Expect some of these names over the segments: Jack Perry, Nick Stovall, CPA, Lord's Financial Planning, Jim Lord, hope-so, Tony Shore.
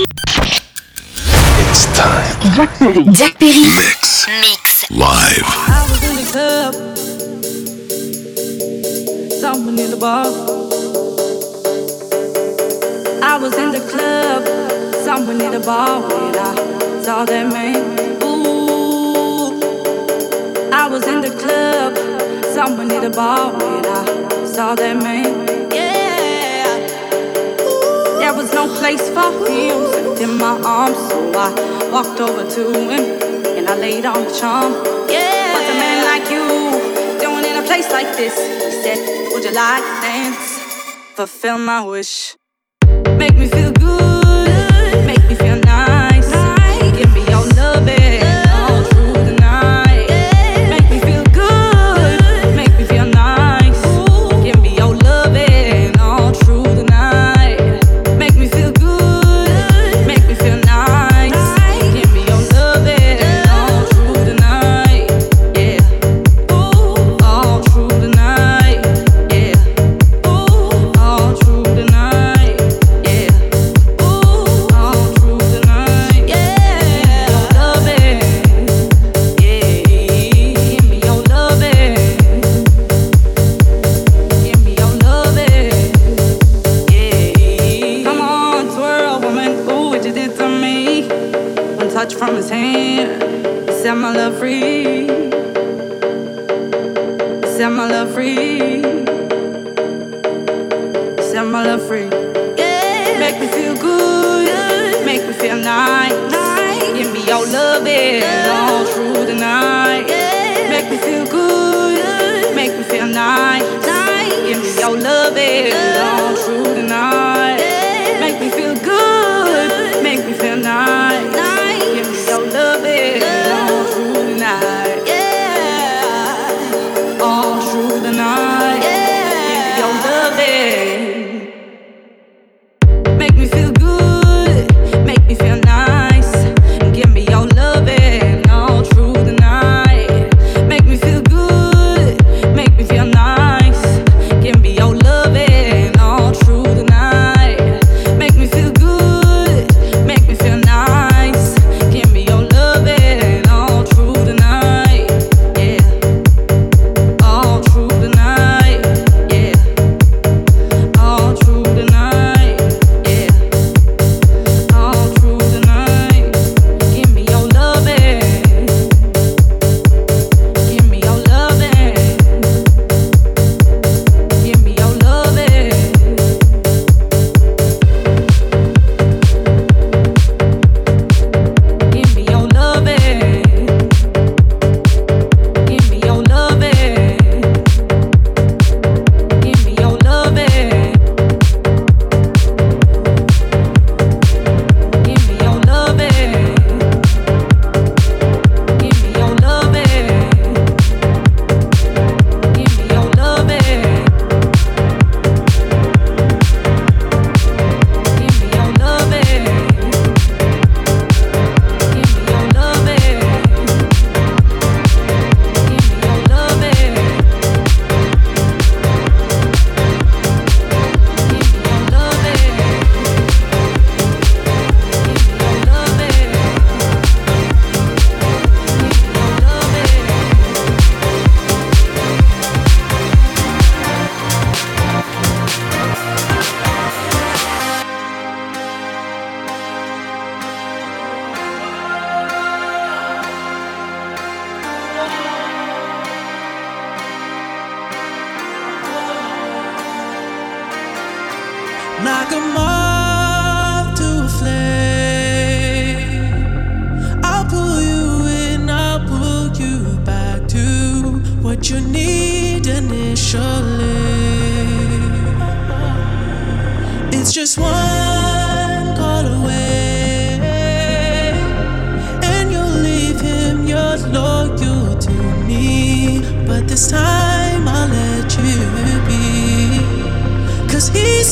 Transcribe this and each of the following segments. It's time. Jack Perry. Mix. Live. I was in the club. Someone in the bar. I was in the club. Someone in the bar when I saw that man. Ooh. I was in the club. Someone in the bar when I saw that man. Yeah. There was no place for him, slipped in my arms, so I walked over to him, and I laid on the charm. Yeah. What's a man like you doing in a place like this? He said, would you like to dance? Fulfill my wish. Make me feel good, make me feel nice, give me your love, baby.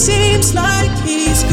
Seems like he's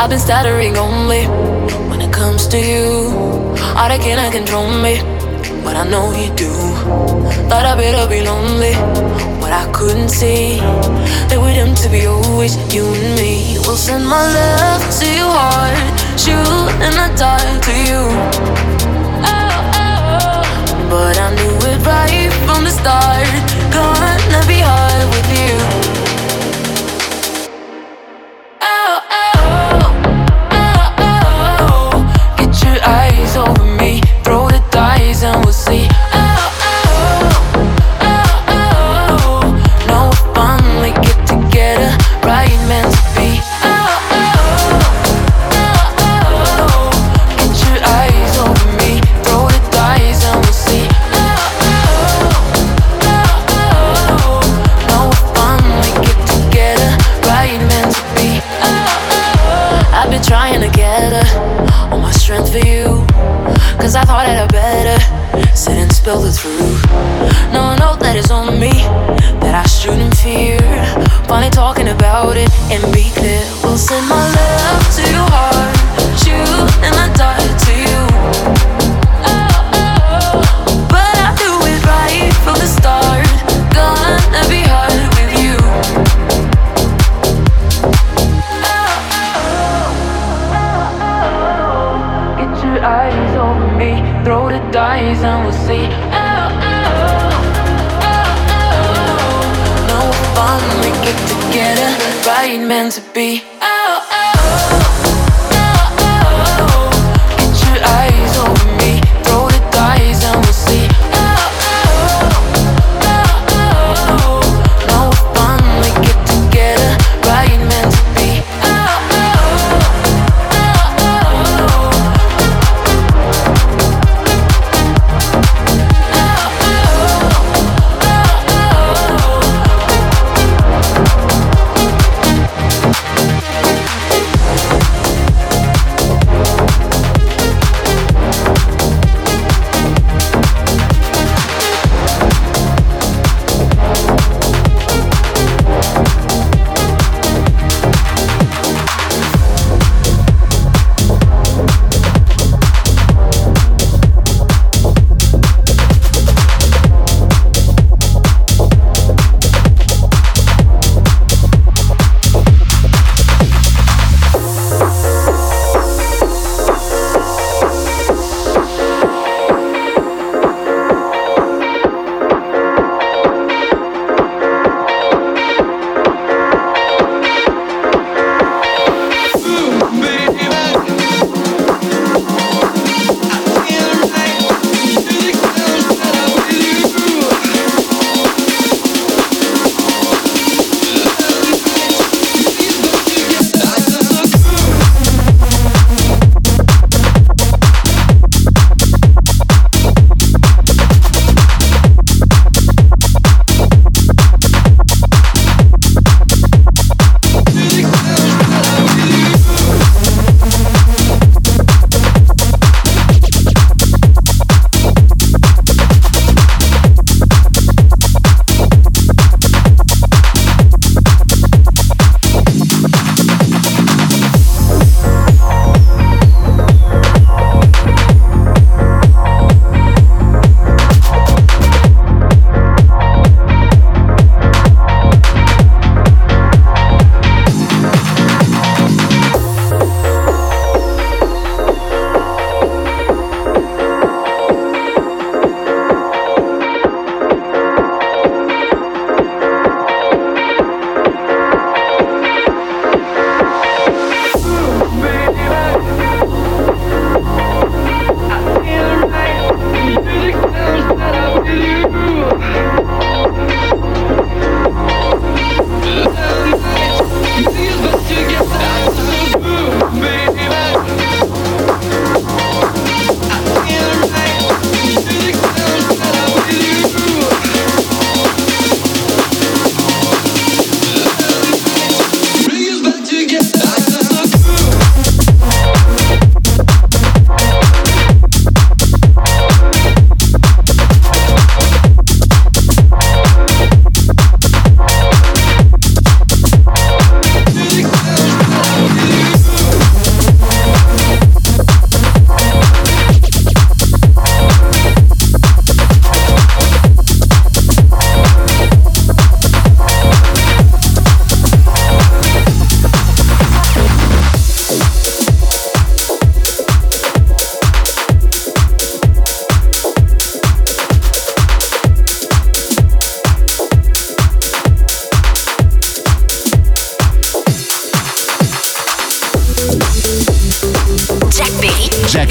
I've been stuttering only when it comes to you. All that cannot control me, but I know you do. Thought I better be lonely, but I couldn't see that we're them to be always you and me. Will send my love to your heart, shoot and I die to you. But I knew it right from the start, gonna be hard with you. Cause I thought that I better sit and spill the truth. No, I know that it's on me, that I shouldn't fear. Finally talking about it and be clear. Will send my love to your heart, shoot and I die to you. But I do it right from the start, gonna be hard with you. Get your eyes over me, throw the dice and we'll see. No, we'll finally get together, right meant to be. Get your eyes over me, throw the dice and we'll see. No, we'll finally get together, right meant to be.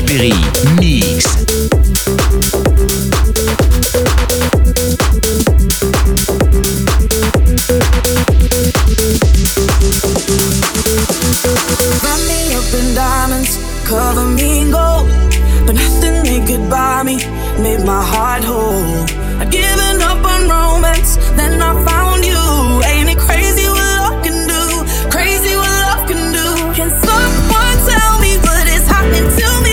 Perry, mix. Wrap me up in diamonds, cover me in gold, but nothing they could buy me made my heart whole. I'd given up on romance, then I found you. Ain't it crazy what love can do? Crazy what love can do. Can someone tell me what is happening to me?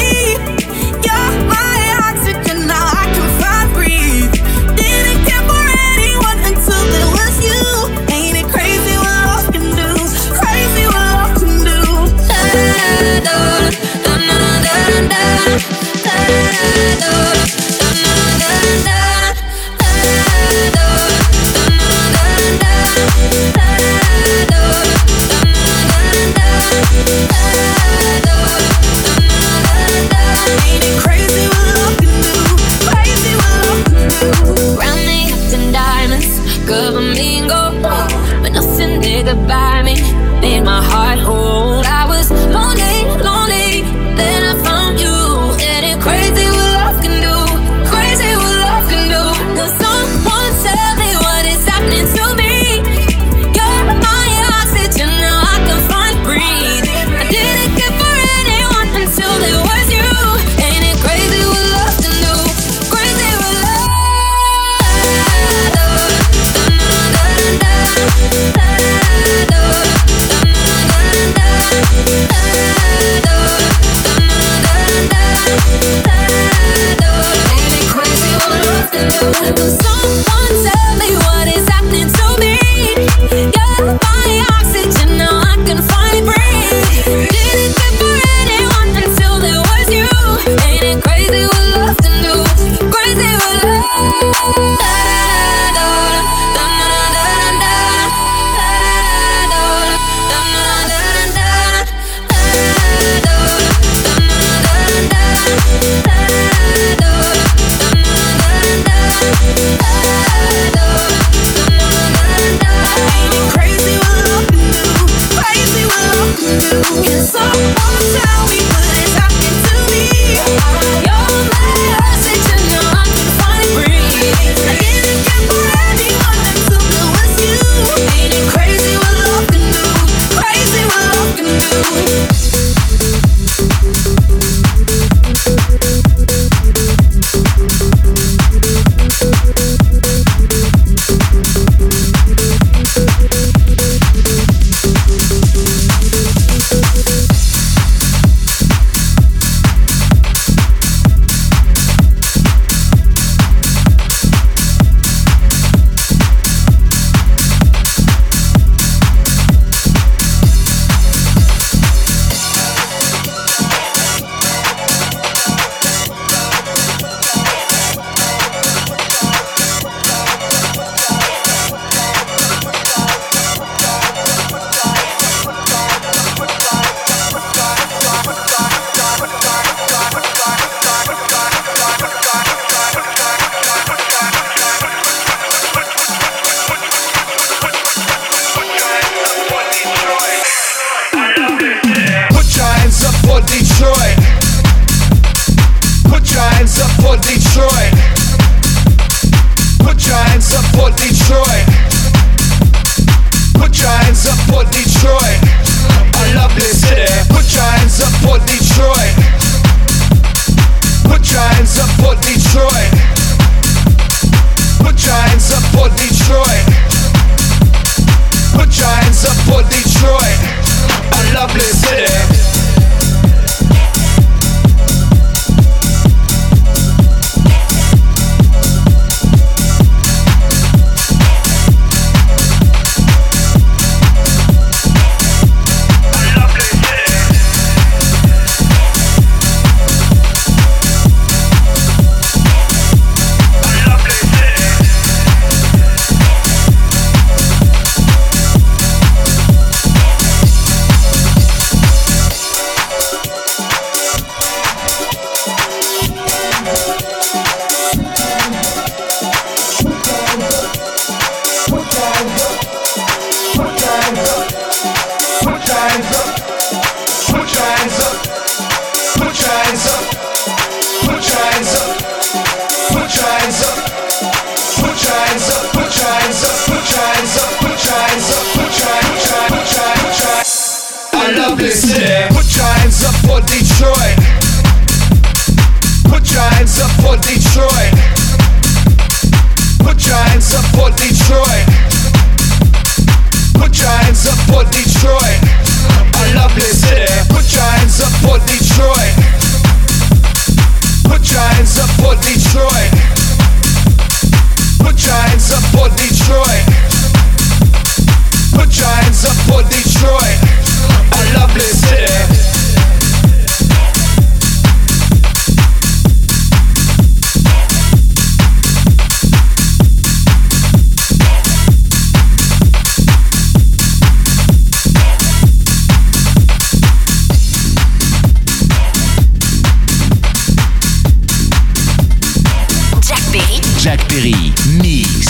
Detroit. Put your hands up for Detroit. Put your hands up for Detroit. I love this city. Put your hands up for Detroit. Put your hands up for Detroit. Put your hands up for Detroit. Put your hands up for Detroit. I love this city. Jack Perry, mix.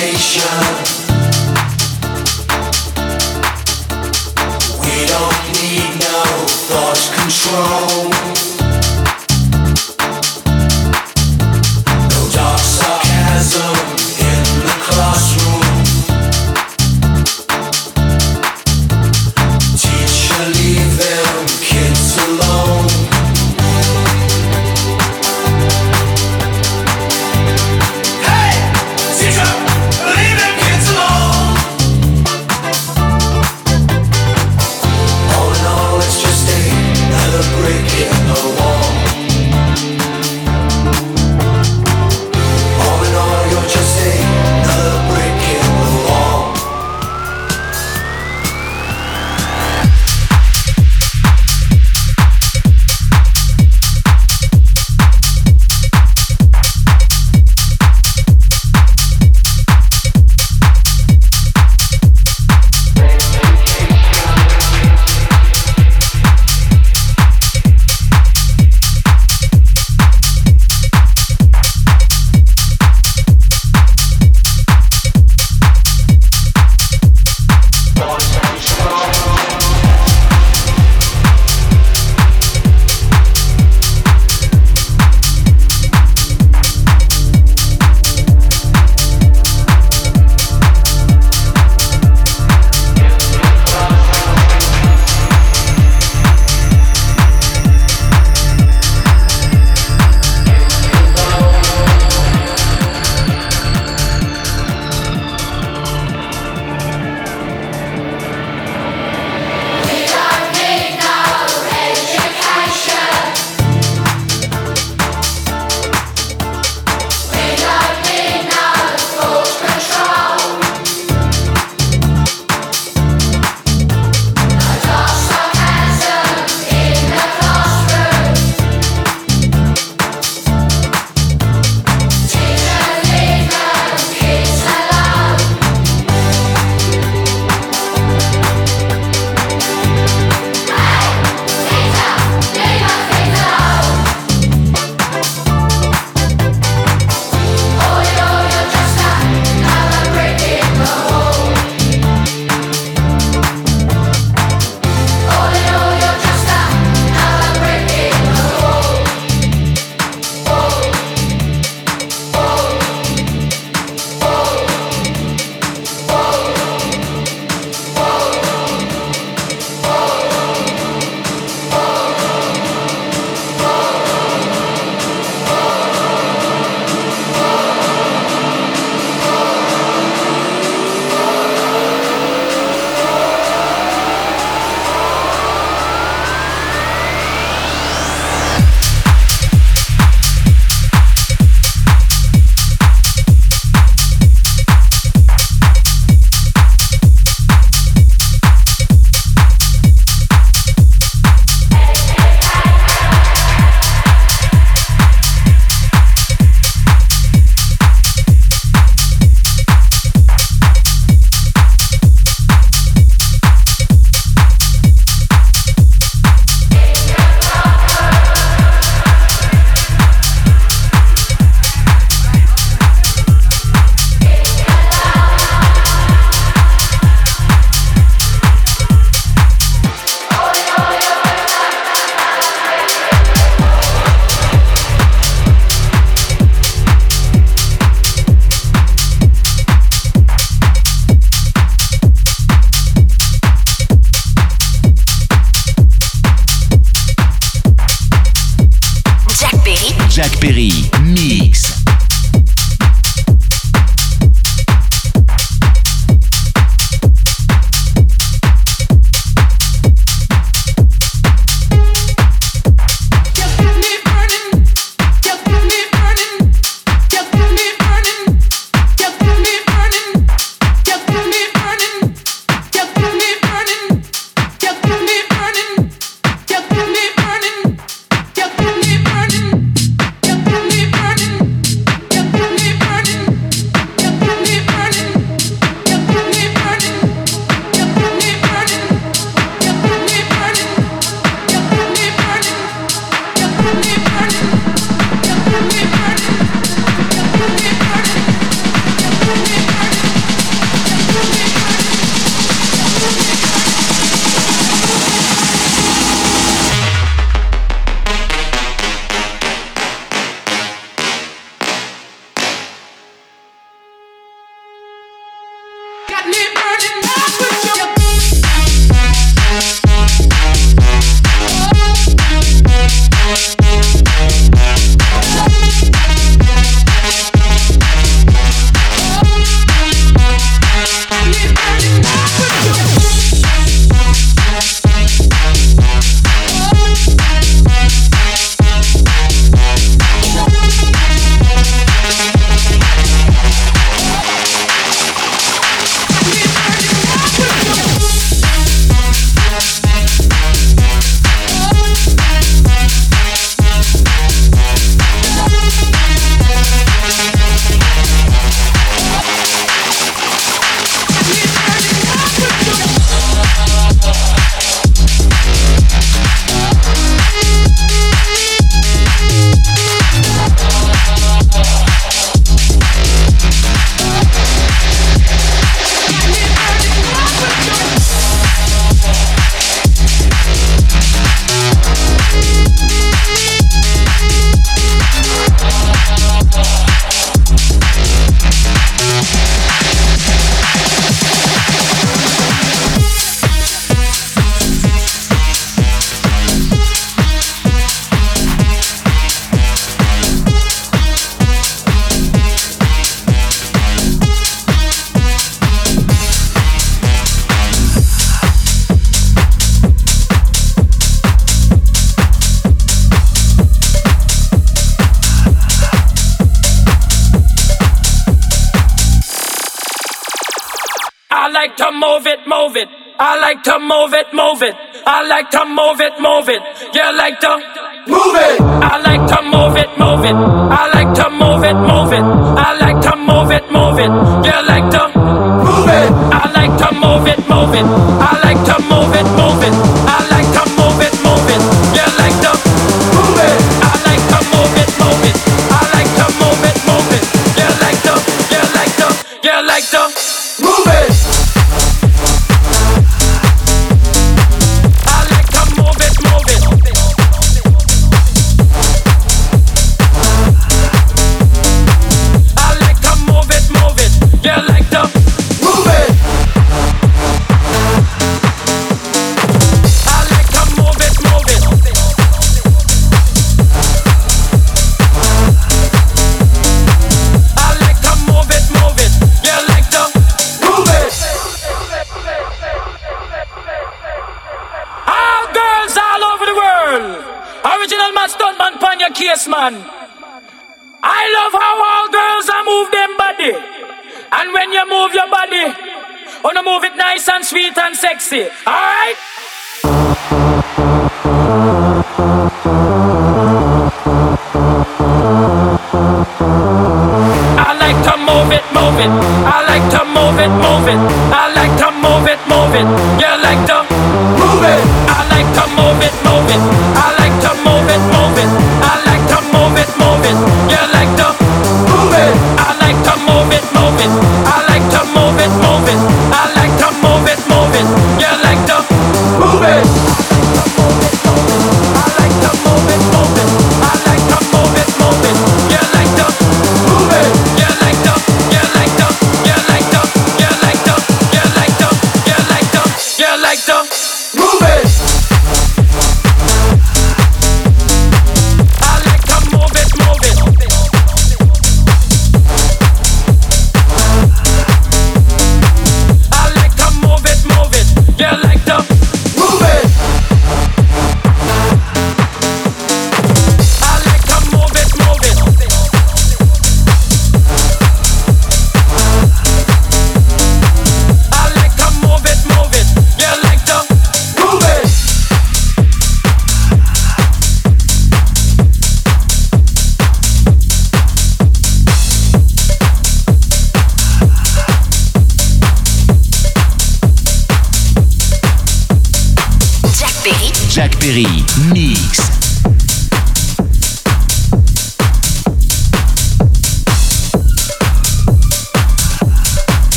station. We don't need no thought control. No dark sarcasm in the classroom. Teacher, leave them kids alone. Hey! Teacher, leave them kids alone. Don't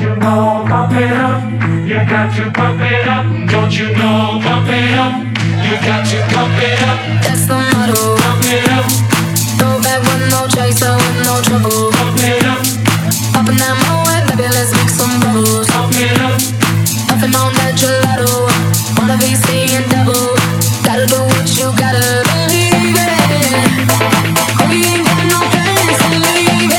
you know, pump it up, you got to pump it up, don't you know? Pump it up, you got to pump it up. That's the motto. Pump it up. Go back with no chaser, with no trouble. Pump it up. Up and down my way, baby, let's make some bubbles. Pump it up. Puffin' on that gelato, on the VC and double. Gotta do what you gotta, believe it. Oh, you ain't got no plans to leave it.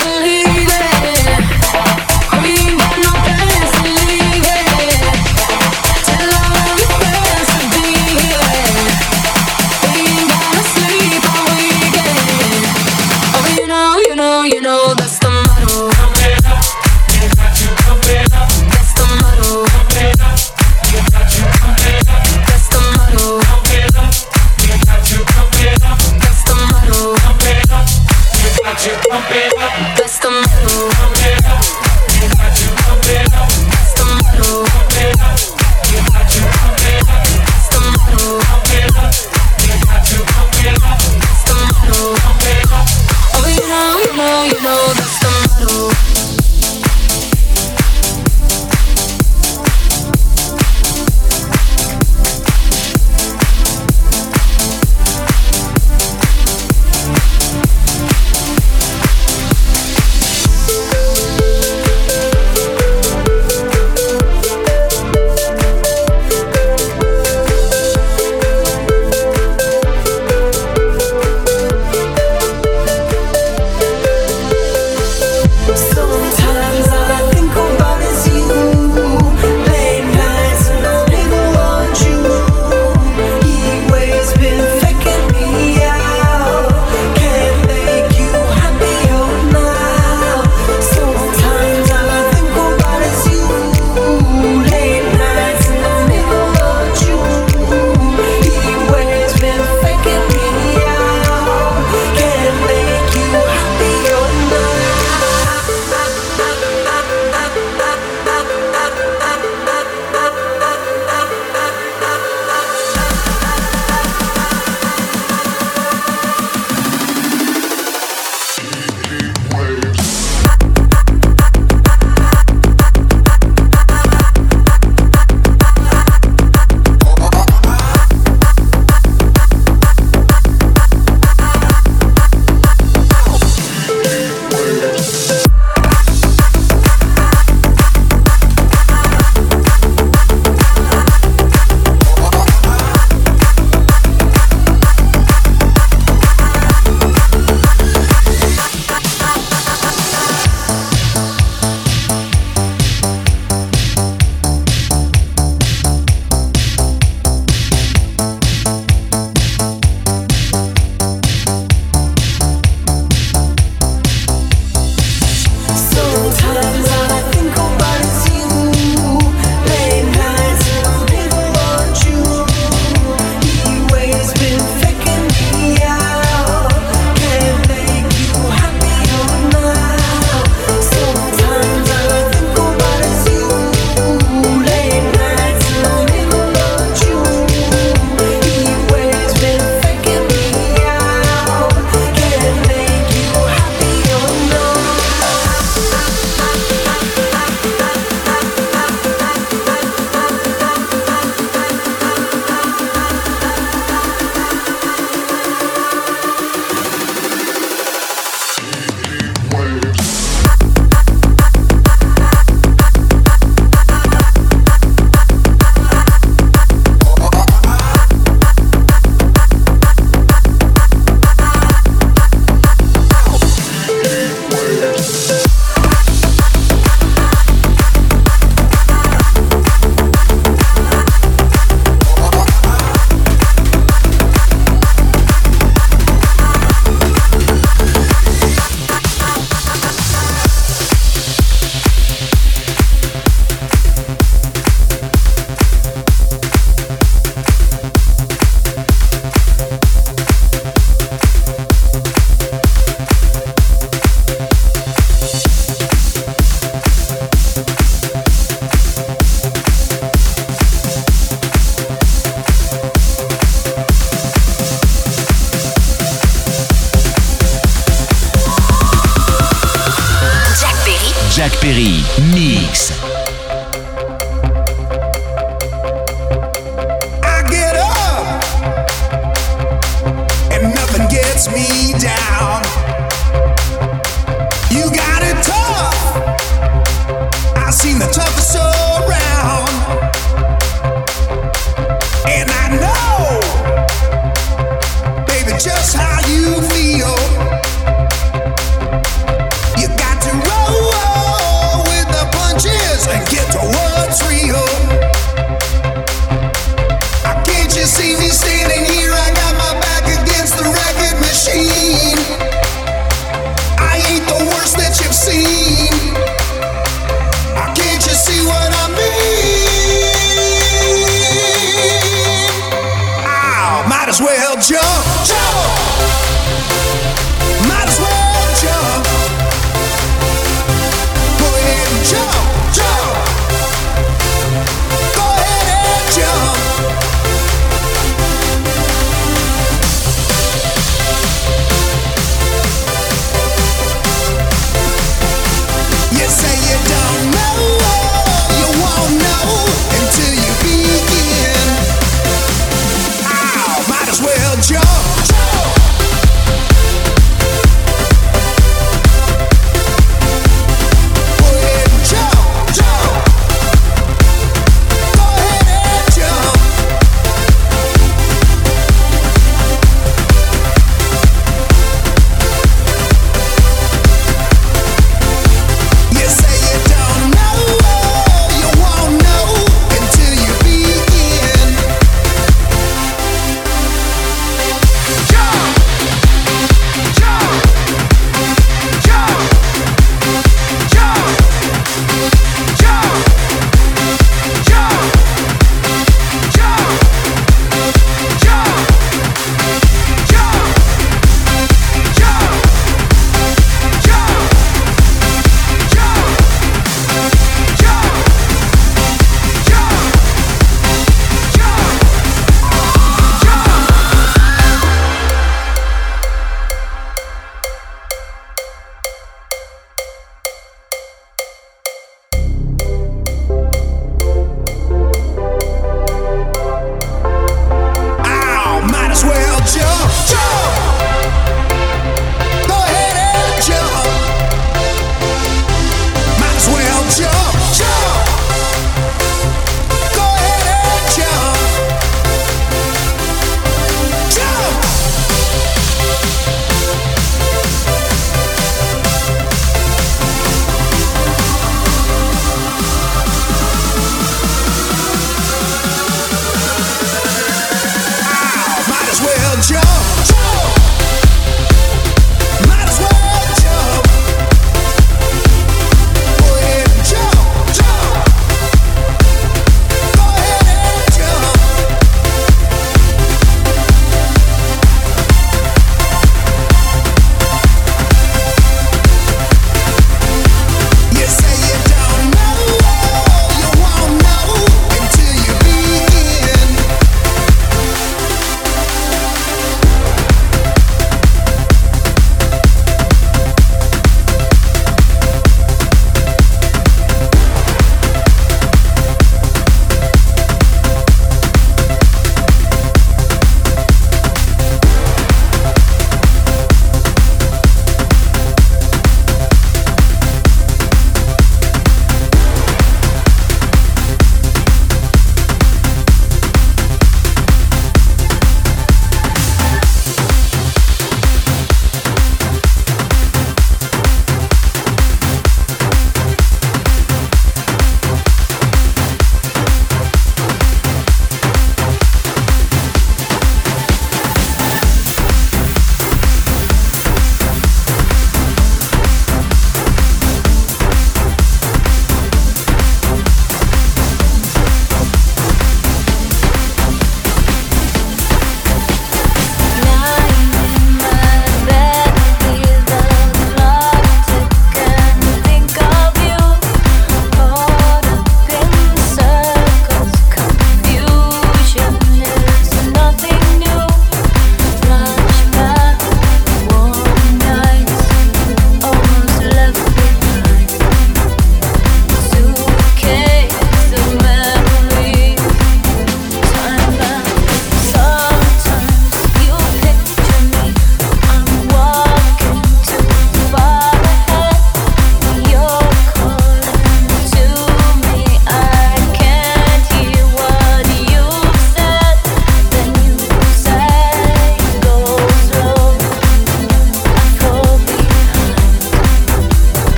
That's the motto. Perry, mix. I get up and nothing gets me down. You got it tough. I've seen the toughest around, and I know, baby, just how you feel. And get to what's real. Can't you see me standing here? I got my back against the record machine. I ain't the worst that you've seen. Can't you see what I mean? I might as well jump, jump. Might as well jump. Go ahead and jump. Jump, jump.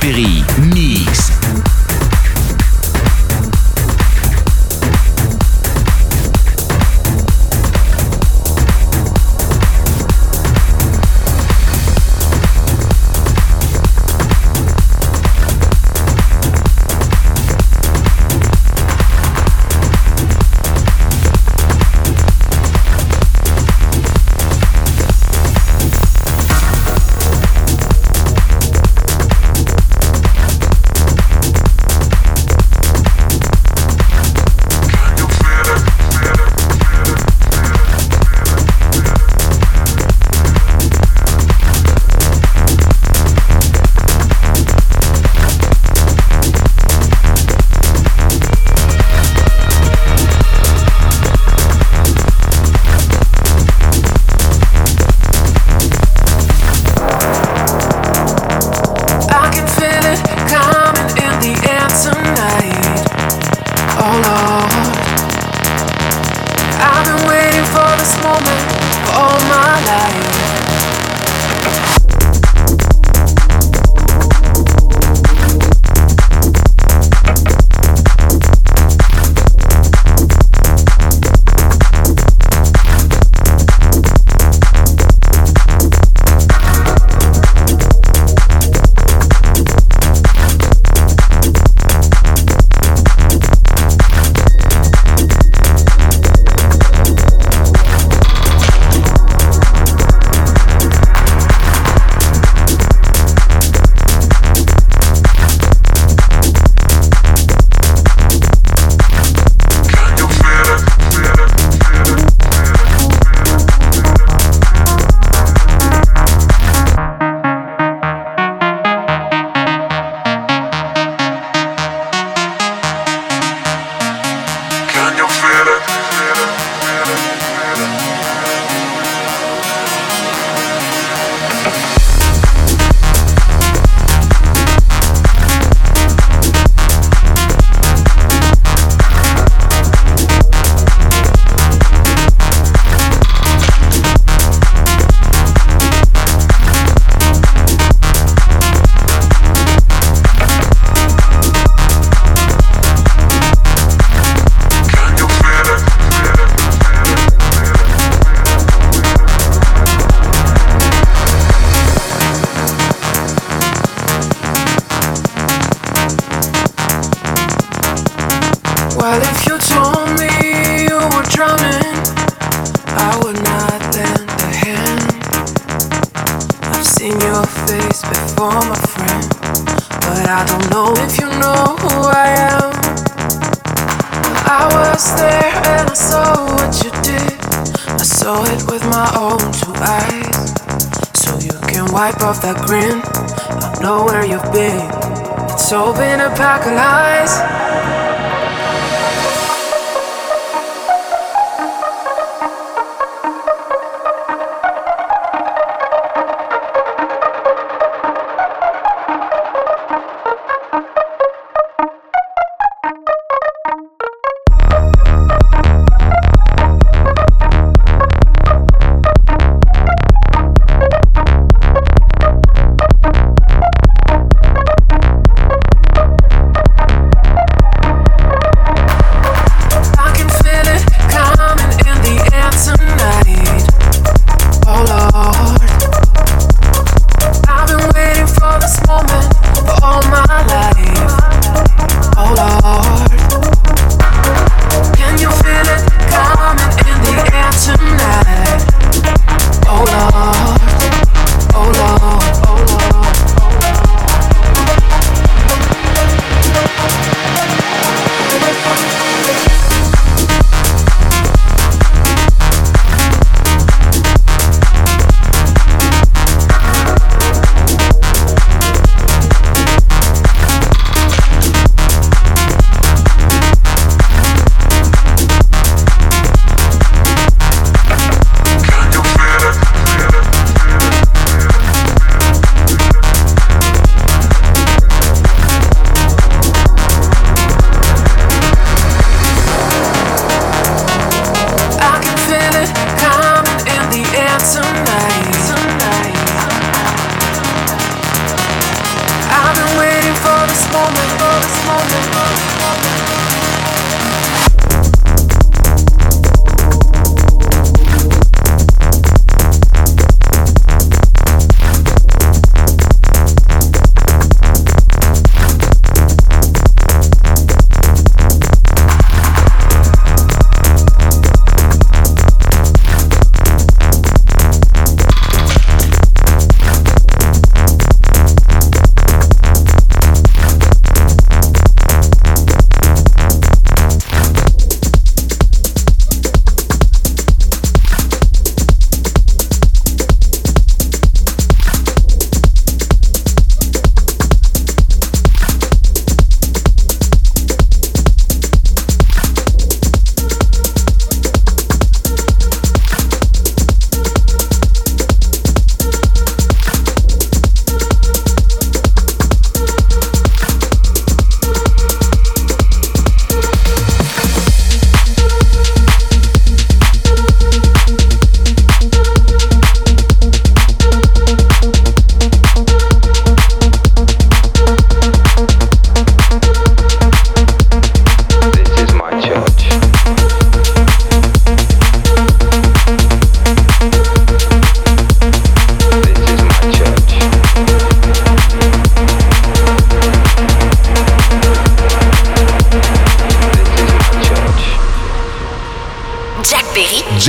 Jack Perry, mix.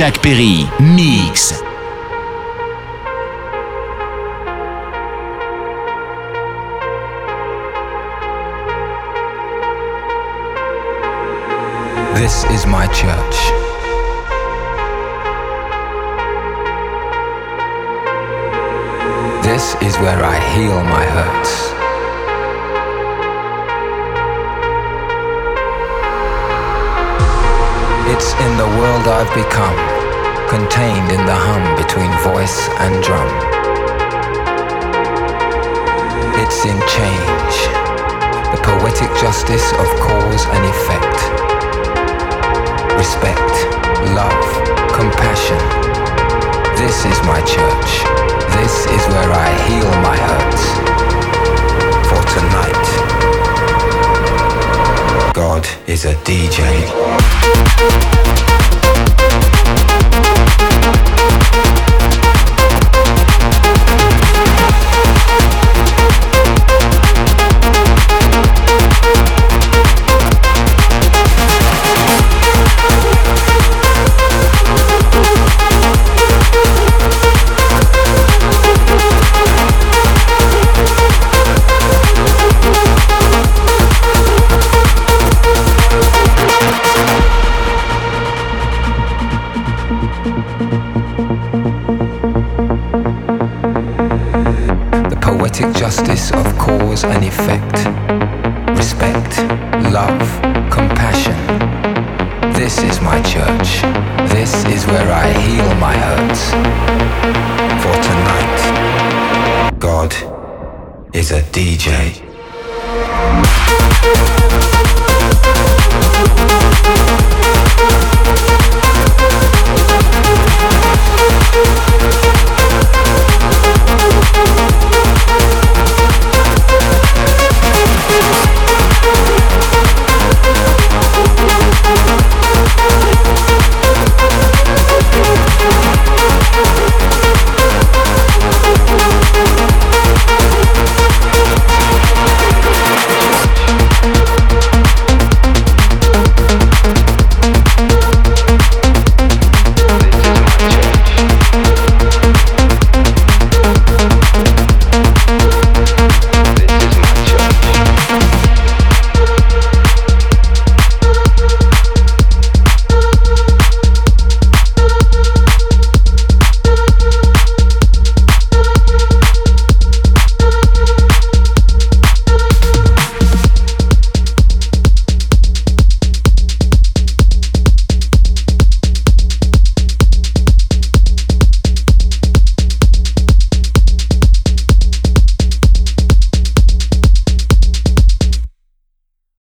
Jack Perry, mix. This is my church. This is where I heal my hurts. It's in the world I've become, contained in the hum between voice and drum. It's in change, the poetic justice of cause and effect. Respect, love, compassion. This is my church. This is where I heal my hurts. For tonight, God is a DJ. Justice of cause and effect. Respect, love, compassion. This is my church. This is where I heal my hurts. For tonight, God is a DJ.